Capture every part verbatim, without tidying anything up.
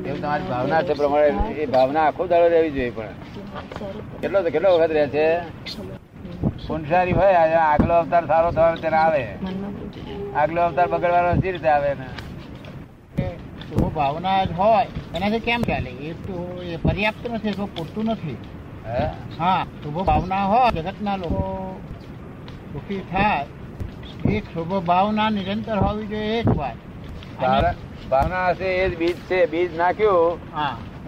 એવું તમારી ભાવના છે પ્રમાણે એ ભાવના આખો દાડો રહેવી જોઈએ. પણ કેટલો કેટલો વખત રહે છે? પુનસારી હોય આગલો અવતાર સારો થવાનો ત્યારે આવે, આગલો અવતાર બગડવાનો જે રીતે આવે ને જો ભાવના જ હોય એનાથી કેમ ચાલે? એ તો એ પર્યાપ્ત નથી, તો પૂરતું નથી. હા, શુભ ભાવના હોય જગતના લોકો સુખી થાય, એક શુભ ભાવના નિરંતર હોવી જોઈએ. એક વાત ભાવના હશે એ જ બીજ છે. બીજ નાખ્યું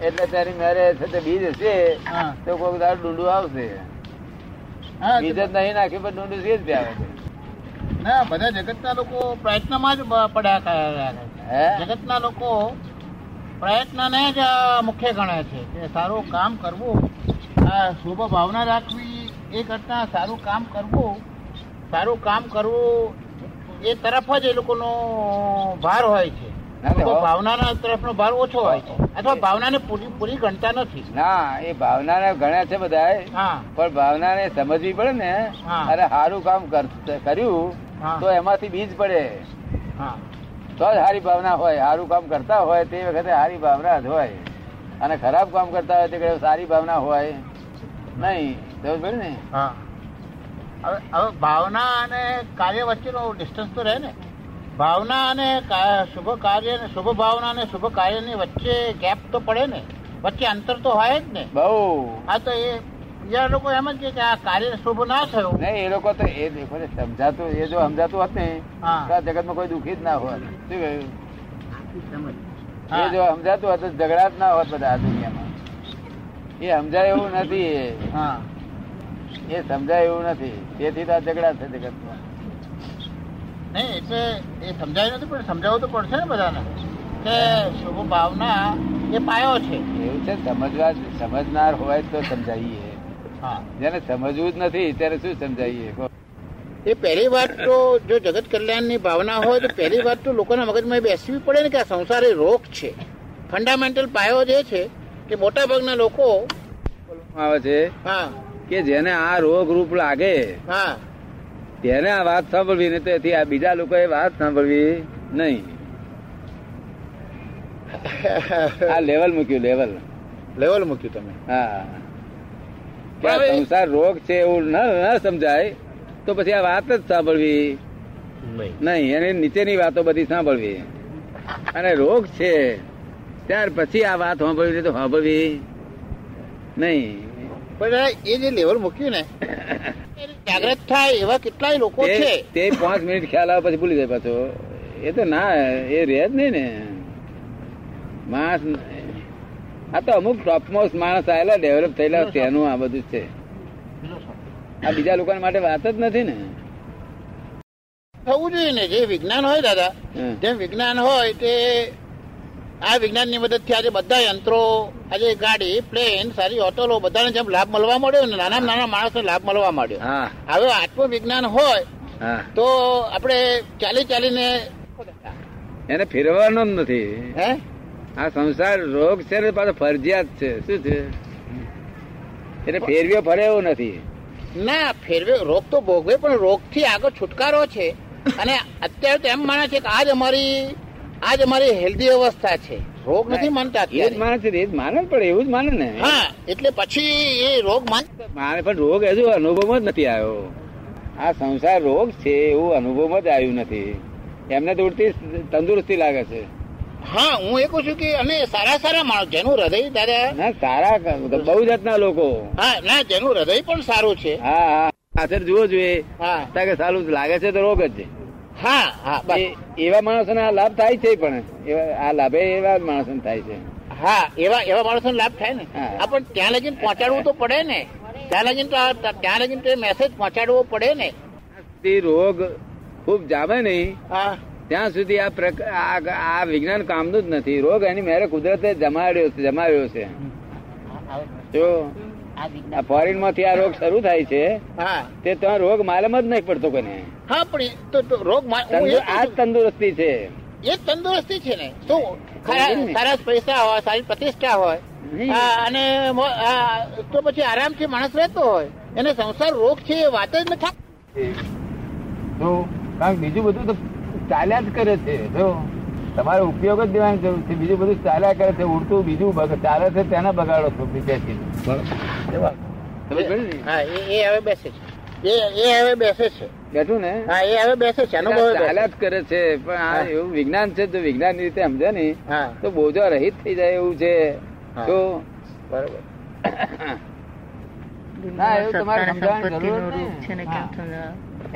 એટલે તેની મેરે છે બીજ હશે તો કોઈ દાડો ડુંડું આવશે. બીજ જ નહીં નાખ્યું પણ ડુંડું છે જ બે આવે છે ના. બધા જગતના લોકો પ્રયત્નમાં જ પડ્યા કર્યા હે. જગતના લોકો પ્રયત્નને જ મુખ્ય ગણે છે કે સારું કામ કરવું, શુભ ભાવના રાખવી એ કરતા સારું કામ કરવું. સારું કામ કરવું એ તરફ જ એ લોકોનો ભાર હોય છે. ભાવનાના તરફનો ભાર ઓછો હોય છે અથવા ભાવનાને પૂરી પૂરી ગણતા નથી. ના, એ ભાવનાને ગણ્યા છે બધાએ, પણ ભાવનાને સમજવી પડે ને. અરે સારું કામ કર્યું તો એમાંથી બીજ પડે તો જ સારી ભાવના હોય. સારું કામ કરતા હોય તે વખતે સારી ભાવના જ હોય, અને ખરાબ કામ કરતા હોય તે સારી ભાવના હોય નહીં. સમજ પડે ને? હવે હવે ભાવના અને કાર્ય વચ્ચેનો ડિસ્ટન્સ તો રહે ને. ભાવના અને શુભ કાર્ય, શુભ ભાવના અને શુભ કાર્યની વચ્ચે ગેપ તો પડે ને, વચ્ચે અંતર તો હોય જ ને બહુ. હા, તો એ બીજા લોકો એમ જ કે આ કાર્ય શુભ ના થયું નહીં. એ લોકો તો એ સમજાતું, એ જો સમજાતું હોત ને તો જગતમાં કોઈ દુઃખી જ ના હોત. શું કહ્યું? સમજ એ જો સમજાતું હતું ઝઘડા જ ના હોત બધા દુનિયામાં. એ સમજાય એવું નથી, એ સમજાય એવું નથી, તેથી તો આ ઝઘડા છે જગતમાં. નહીં એટલે એ સમજાય નથી, પણ સમજાવવું તો પડશે ને બધાને કે શુભ ભાવના એ પાયો છે. એવું છે, સમજવા સમજનાર હોય તો સમજાવીએ. હા, જેને સમજવું જ નથી ત્યારે શું સમજાવીએ? એ પહેલી વાત તો જો જગત કલ્યાણની ભાવના હોય તો પહેલી વાત તો લોકોના મગજમાં બેસવી પડે ને કે આ સંસાર એ રોગ છે. ફંડામેન્ટલ પાયો જે છે કે મોટા ભાગના લોકો આવે છે કે જેને આ રોગ રૂપ લાગે તેને આ વાત સાંભળવી ને, તેથી આ બીજા લોકો એ વાત સાંભળવી નહીં. આ લેવલ મૂક્યું, લેવલ લેવલ મૂક્યું તમે. હા, કે આ સંસાર રોગ છે એવું ન સમજાય તો પછી આ વાત જ સાંભળવી નહીં, એની નીચેની વાતો બધી સાંભળવી. અને રોગ છે ત્યાર પછી આ વાત સાંભળવી તો સાંભળવી નહીં. પણ એ જે લેવલ મૂક્યું ને જાગ્રત થાય એવા કેટલાય લોકો છે તે પાંચ મિનિટ ખ્યાલ આવે પછી ભૂલી જાય પાછો. એ તો ના, એ રહે જ નહીં ને માણસ. આ તો અમુક ટોપમોસ્ટ માણસ આવેલા, ડેવલપ થયેલા, તેનું આ બધું છે. આ બીજા લોકો માટે વાત જ નથી ને. થવું જોઈએ ને જે વિજ્ઞાન હોય દાદા, જેમ વિજ્ઞાન હોય તે આ વિજ્ઞાન ની મદદ થી આજે બધા યંત્રો, આજે ગાડી, પ્લેન, સારી હોટલો, બધાને જેમ લાભ મળવા મળ્યો ને, નાના નાના માણસને લાભ મળવા માંડ્યો. હવે આત્મવિજ્ઞાન હોય તો આપણે ચાલી ચાલીને એને ફેરવવાનો જ નથી. હે, આ સંસાર રોગ છે ને પાછો ફરજિયાત છે. શું છે? એટલે ફેરવ્યો ફરે એવો નથી. ના, ફેરવે રોગ તો ભોગવે, પણ રોગ થી આગળ છુટકારો છે. અને અત્યારે તો એમ માને છે કે આજ અમારી આજ અમારી હેલ્ધી અવસ્થા છે, રોગ નથી માનતા. એ જ માને છે, એ જ માને, પણ એવું જ માને ને. હા, એટલે પછી એ રોગ માને, પણ રોગ હજુ અનુભવમાં જ નથી આવ્યો. આ સંસાર રોગ છે એવું અનુભવમાં જ આવ્યું નથી. એમને તો ઉડતી તંદુરસ્તી લાગે છે. હા, હું એ કહું છું કે અને સારા સારા માણસ જેનું હૃદય દાદા સારા, બહુ જાતના લોકો. હા, ના, જેનું હૃદય પણ સારું છે. હા હા, પાછળ જુઓ જોઈએ. હા, કે સારું લાગે છે તો રોગ જ છે. હા હા, એવા માણસોને આ લાભ થાય છે. પણ આ લાભે એવા માણસોને થાય છે. હા, એવા એવા માણસોને લાભ થાય ને. હા, પણ ત્યાં લગીને પહોંચાડવું તો પડે ને. ત્યાં લગીને તો ત્યાં લગીને તો મેસેજ પહોંચાડવો પડે ને. રોગ ખૂબ જામે નહીં ત્યાં સુધી આ આ વિજ્ઞાન કામનું જ નથી. રોગ એની મેરે કુદરતે જમાડ્યો છે, જમાવ્યો છે. જો આ ફોરેન માંથી આ રોગ શરૂ થાય છે તે ત્યાં રોગ માલમ જ નહીં પડતો કોને. હા, પણ રોગ આ તંદુરસ્તી છે, એ તંદુરસ્તી છે ને. તો સારા પૈસા હોય, સારી પ્રતિષ્ઠા હોય અને તો પછી આરામથી માણસ રહેતો હોય. એને સંસાર રોગ છે એ વાત જ નથી. બીજું બધું તો ચાલ્યા જ કરે છે. જો તમારો ઉપયોગ જ દેવાની જરૂર છે, બીજું બધું ચાલ્યા કરે છે ઉડતું બીજું ચાલે છે તેને બગાડો છો. એવું વિજ્ઞાન છે, જો વિજ્ઞાન ની રીતે સમજે ને તો બોજા રહિત થઈ જાય એવું છે. તો બરોબર ના, એવું તમારે સમજાવવાની જરૂર છે ને.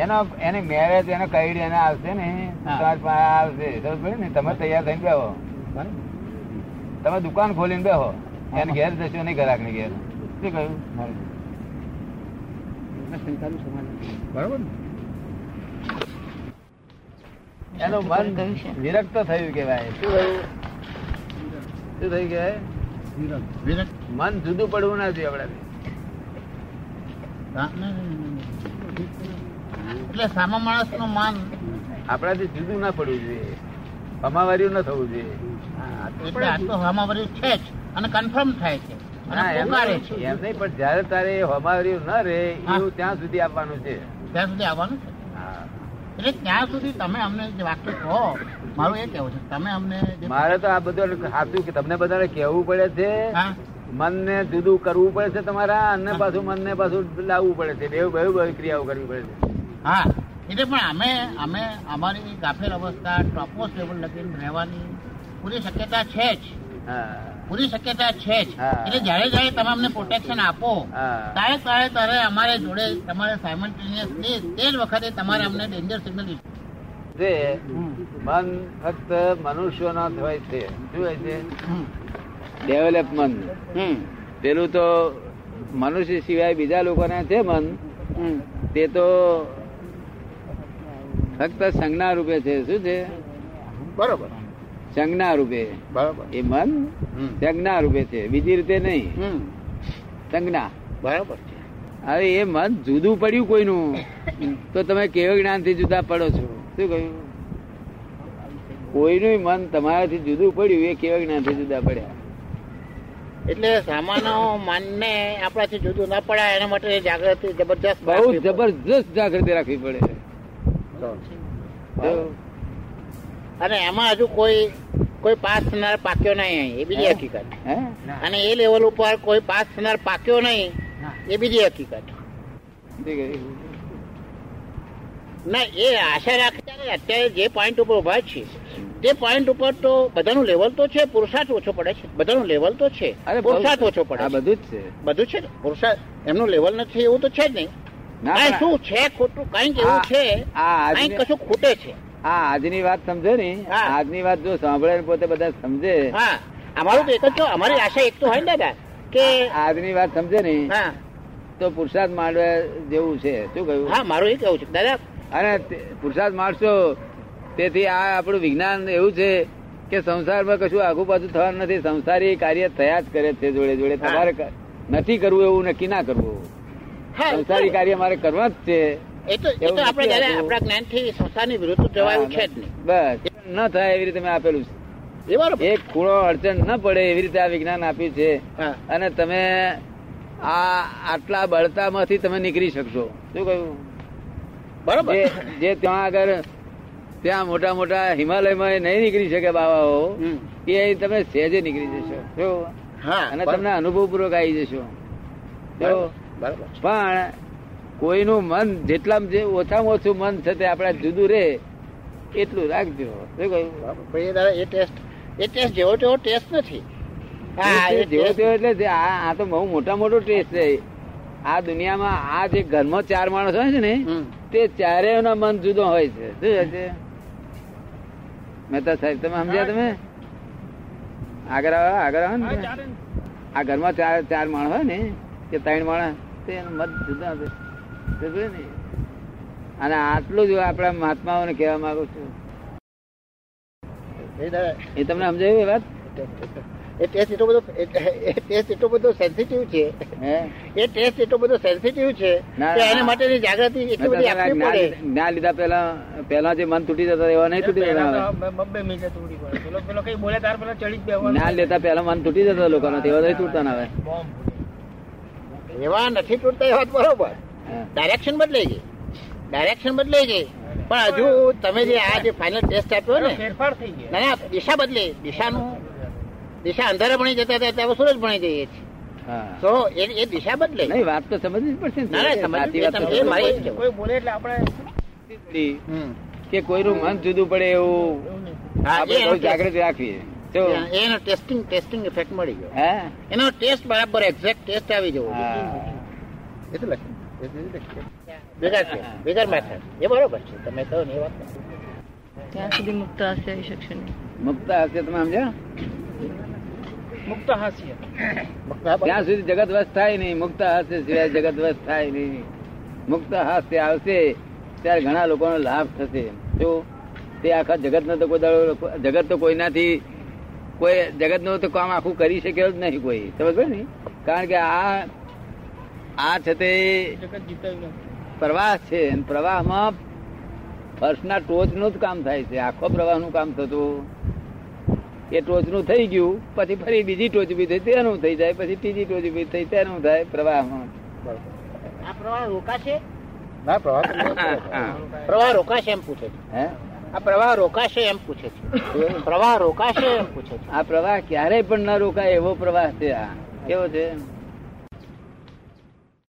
એનો એને મેરેજ એનો કઈ એને આવશે ને આવશે, તમે તૈયાર થઈને બેહો, તમે દુકાન ખોલીને બેહો, એને ઘેર જશો નહીં ઘરાક ની ઘેર. શું કહ્યું? બરોબર. એનું મન વિરક્ત થયું કેવાય. શું થયું? શું થયું કેવાય? મન જુદું પડવું ના જોઈએ આપણાથી. એટલે સામા માણસ નું મન આપણાથી જુદું ના પડવું જોઈએ, હમાવાર્યું ન થવું જોઈએ. અને કન્ફર્મ થાય છે એમ નહીં, પણ જયારે તારે હમાવાર્યું ના રે એવું ત્યાં સુધી આવવાનું છે, ત્યાં સુધી આવવાનું છે. એટલે ત્યાં સુધી તમે અમને જે વાક્ય કહો, મારું એ કેવું છે તમે અમને, મારે તો આ બધું સાચું કે તમને બધાને કહેવું પડે છે, મન ને જુદું કરવું પડે છે તમારા, અને પાછું મન ને પાછું લાવવું પડે છે, બે બધી ક્રિયાઓ કરવી પડે છે. હા, એટલે પણ અમે અમે અમારી ગાફેલ અવસ્થા ટોપમોસ્ટ લેવલ લગીને રહેવાની પૂરી શક્યતા છે જ, પૂરી શક્યતા છે જ. એટલે જયારે જયારે તમે અમને પ્રોટેક્શન આપો ત્યારે ત્યારે ત્યારે અમારે જોડે તમારે સાયમલ્ટેનિયસલી તે જ વખતે તમારે અમને ડેન્જર સિગ્નલ જે મન ફક્ત મનુષ્યો ના હોય છે. શું હોય છે? ડેવલપમેન્ટ પેલું તો મનુષ્ય સિવાય બીજા લોકોના છે મન, તે તો ફક્ત સંજ્ઞા રૂપે છે. શું છે? બરોબર, સંજ્ઞા રૂપે. બરોબર, એ મન સંજ્ઞા રૂપે છે, બીજી રીતે નહીં, સંજ્ઞા. બરોબર. હવે એ મન જુદું પડ્યું કોઈનું તો તમે કેવા જ્ઞાનથી જુદા પડો છો? શું કહ્યું? કોઈનું મન તમારાથી જુદું પડ્યું એ કેવા જ્ઞાનથી જુદા પડ્યા? એટલે સામાન્ય માનને આપણાથી જુદું ના પડાય એના માટે જાગૃતિ જબરજસ્ત, બહુ જબરજસ્ત જાગૃતિ રાખવી પડે. અને એમાં હજુ કોઈ કોઈ પાસ થનાર પાક્યો નહીં, એ બીજી હકીકત. અને એ લેવલ ઉપર કોઈ પાસ થનાર પાક્યો નહીં, એ બીજી હકીકત. ના, એ આશા રાખી અત્યારે જે પોઈન્ટ ઉપર ઉભા છે તે પોઈન્ટ ઉપર તો બધાનું લેવલ તો છે, પુરુષાર્થ ઓછો પડે છે, બધાનું લેવલ તો છે, પુરુષાર્થ ઓછો પડે. બધું જ છે, બધું છે ને, પુરુષાર્થ એમનું લેવલ નથી એવું તો છે જ નહીં. ના, શું છે ખોટું? કઈક એવું છે, કઈક કશું ખૂટે છે. હા, આજની વાત સમજે ને, આજની વાત જો સાંભળે પોતે બધા સમજે. હા, અમારું તો એક જ, અમારી આશા એક તો હોય ને દાદા કે આજની વાત સમજે ને તો પુરુષાર્થ માંડવા જેવું છે. શું કહ્યું? હા, મારું એ કેવું છે દાદા. અને પુરુષાર્થ માણસો, તેથી આ આપણું વિજ્ઞાન એવું છે કે સંસારમાં કશું આગુ પાછું થવાનું નથી, સંસારી કાર્ય થયા જ કરે છે જોડે જોડે. તમારે નથી કરવું એવું નક્કી ના કરવું, સંસારી કાર્ય મારે કરવા જ છે. બસ, ન થાય એવી રીતે મેં આપેલું છે, એક ખૂણો અડચણ ન પડે એવી રીતે આ વિજ્ઞાન આપ્યું છે. અને તમે આ આટલા બળતામાંથી તમે નીકળી શકશો. શું કહ્યું? બરોબર. જે ત્યાં આગળ ત્યાં મોટા મોટા હિમાલયમાં નહીં નીકળી શકે બાવાઓ, એ તમે સહેજે નીકળી જશો અને તમને અનુભવ પૂર્વક આવી જશો. પણ કોઈનું મન જેટલા ઓછામાં ઓછું મન છે તે આપડા જુદું રે એટલું રાખજો. એ ટેસ્ટ જેવો તેવો ટેસ્ટ નથી, જેવો તેવો એટલે આ તો બહુ મોટા મોટો ટેસ્ટ છે. આ દુનિયામાં આ જે ઘરમાં ચાર માણસ હોય છે ને તે ચારેય ના મન જુદો હોય છે. શું છે મહેતા સાહેબ? તમે સમજ્યા? તમે આગળ આવો, આગળ આવો ને. આ ઘરમાં ચાર ચાર માણસ હોય ને કે ત્રણ માણસ, તે એનો મત જુદા હોય ને. અને આટલું જ આપણા મહાત્માઓને કહેવા માંગુ છું. એ તમને સમજાયું એ વાત? એ ટેસ્ટ એટલો બધો એ ટેસ્ટ એટલો બધો સેન્સિટિવ છે એ ટેસ્ટ એટલો બધો સેન્સિટિવ છે કે એના માટેની જાગૃતિ એટલી બધી આપવી પડે. જ્ઞાન લીધા પહેલા પહેલા જે મન તૂટી જતા એવા નહીં તૂટી જતા. બબ્બે મિનિટે તૂટી પડે. પેલો પેલો કઈ બોલે તાર પેલા ચડી જ બેહવા. જ્ઞાન લેતા પહેલા મન તૂટી જતા લોકોના, એવા નહીં તૂટતા ના આવે. એવા નથી તૂટતા એવા. બરોબર. ડાયરેક્શન બદલાઈ ગઈ, ડાયરેક્શન બદલાઈ ગઈ. પણ હજુ તમે જે આ જે ફાઇનલ ટેસ્ટ આપ્યો ને ફેરફાર થઈ ગયો. ના દિશા બદલે, દિશાનું દિશા અંધારા ભણી જતા હતા ત્યારે સૂરજ ભણી જઈએ છીએ. તો એ દિશા બદલે નહીં, વાત તો સમજવી પડશે. કોઈ બોલે એટલે આપણે કે કોઈનું મન જુદું પડે એવું આપણે જાગૃત રાખીએ. એનો ટેસ્ટિંગ ટેસ્ટિંગ ઇફેક્ટ મળી ગયો. એનો ટેસ્ટ બરાબર એક્ઝેક્ટ ટેસ્ટ આવી જવો. એ તો ભેગા છે, ભેગા માથા એ બરોબર છે. તમે કહો ને એ વાત ત્યાં સુધી મુક્ત હાસ્ય આવી શકશે નહીં. મુક્ત હાસ્ય તમે સમજ્યા? મુક્ત હાસ્ય ત્યાં સુધી જગત વસ્ત થાય નહીં. મુક્ત હાસ્ય સિવાય જગત વસ્ત થાય નહીં. મુક્ત હાસ્ય આવશે ત્યારે ઘણા લોકોનો લાભ થશે. જો તે આખા જગત નો તો કોઈ દાડો, જગત તો કોઈનાથી કોઈ જગત નું તો કામ આખું કરી શક્યો જ નહીં કોઈ. સમજ ને? કારણ કે આ આ છે તે પ્રવાહ છે. પ્રવાહમાં ફર્સ્ટના ટોચનું જ કામ થાય છે. આખો પ્રવાહનું કામ થતું એ ટોચનું થઈ ગયું, પછી ફરી બીજી ટોચ ઉભી થઈ તેનું થઈ જાય, પછી ત્રીજી ટોચ ઉભી થઈ તેનું થાય. પ્રવાહમાં આ પ્રવાહ રોકાશે? ના, પ્રવાહ રોકાશે એમ પૂછે છે. આ પ્રવાહ રોકાશે એમ પૂછે છે. પ્રવાહ રોકાશે એમ પૂછે છે. આ પ્રવાહ ક્યારેય પણ ના રોકાય એવો પ્રવાહ છે. આ કેવો છે?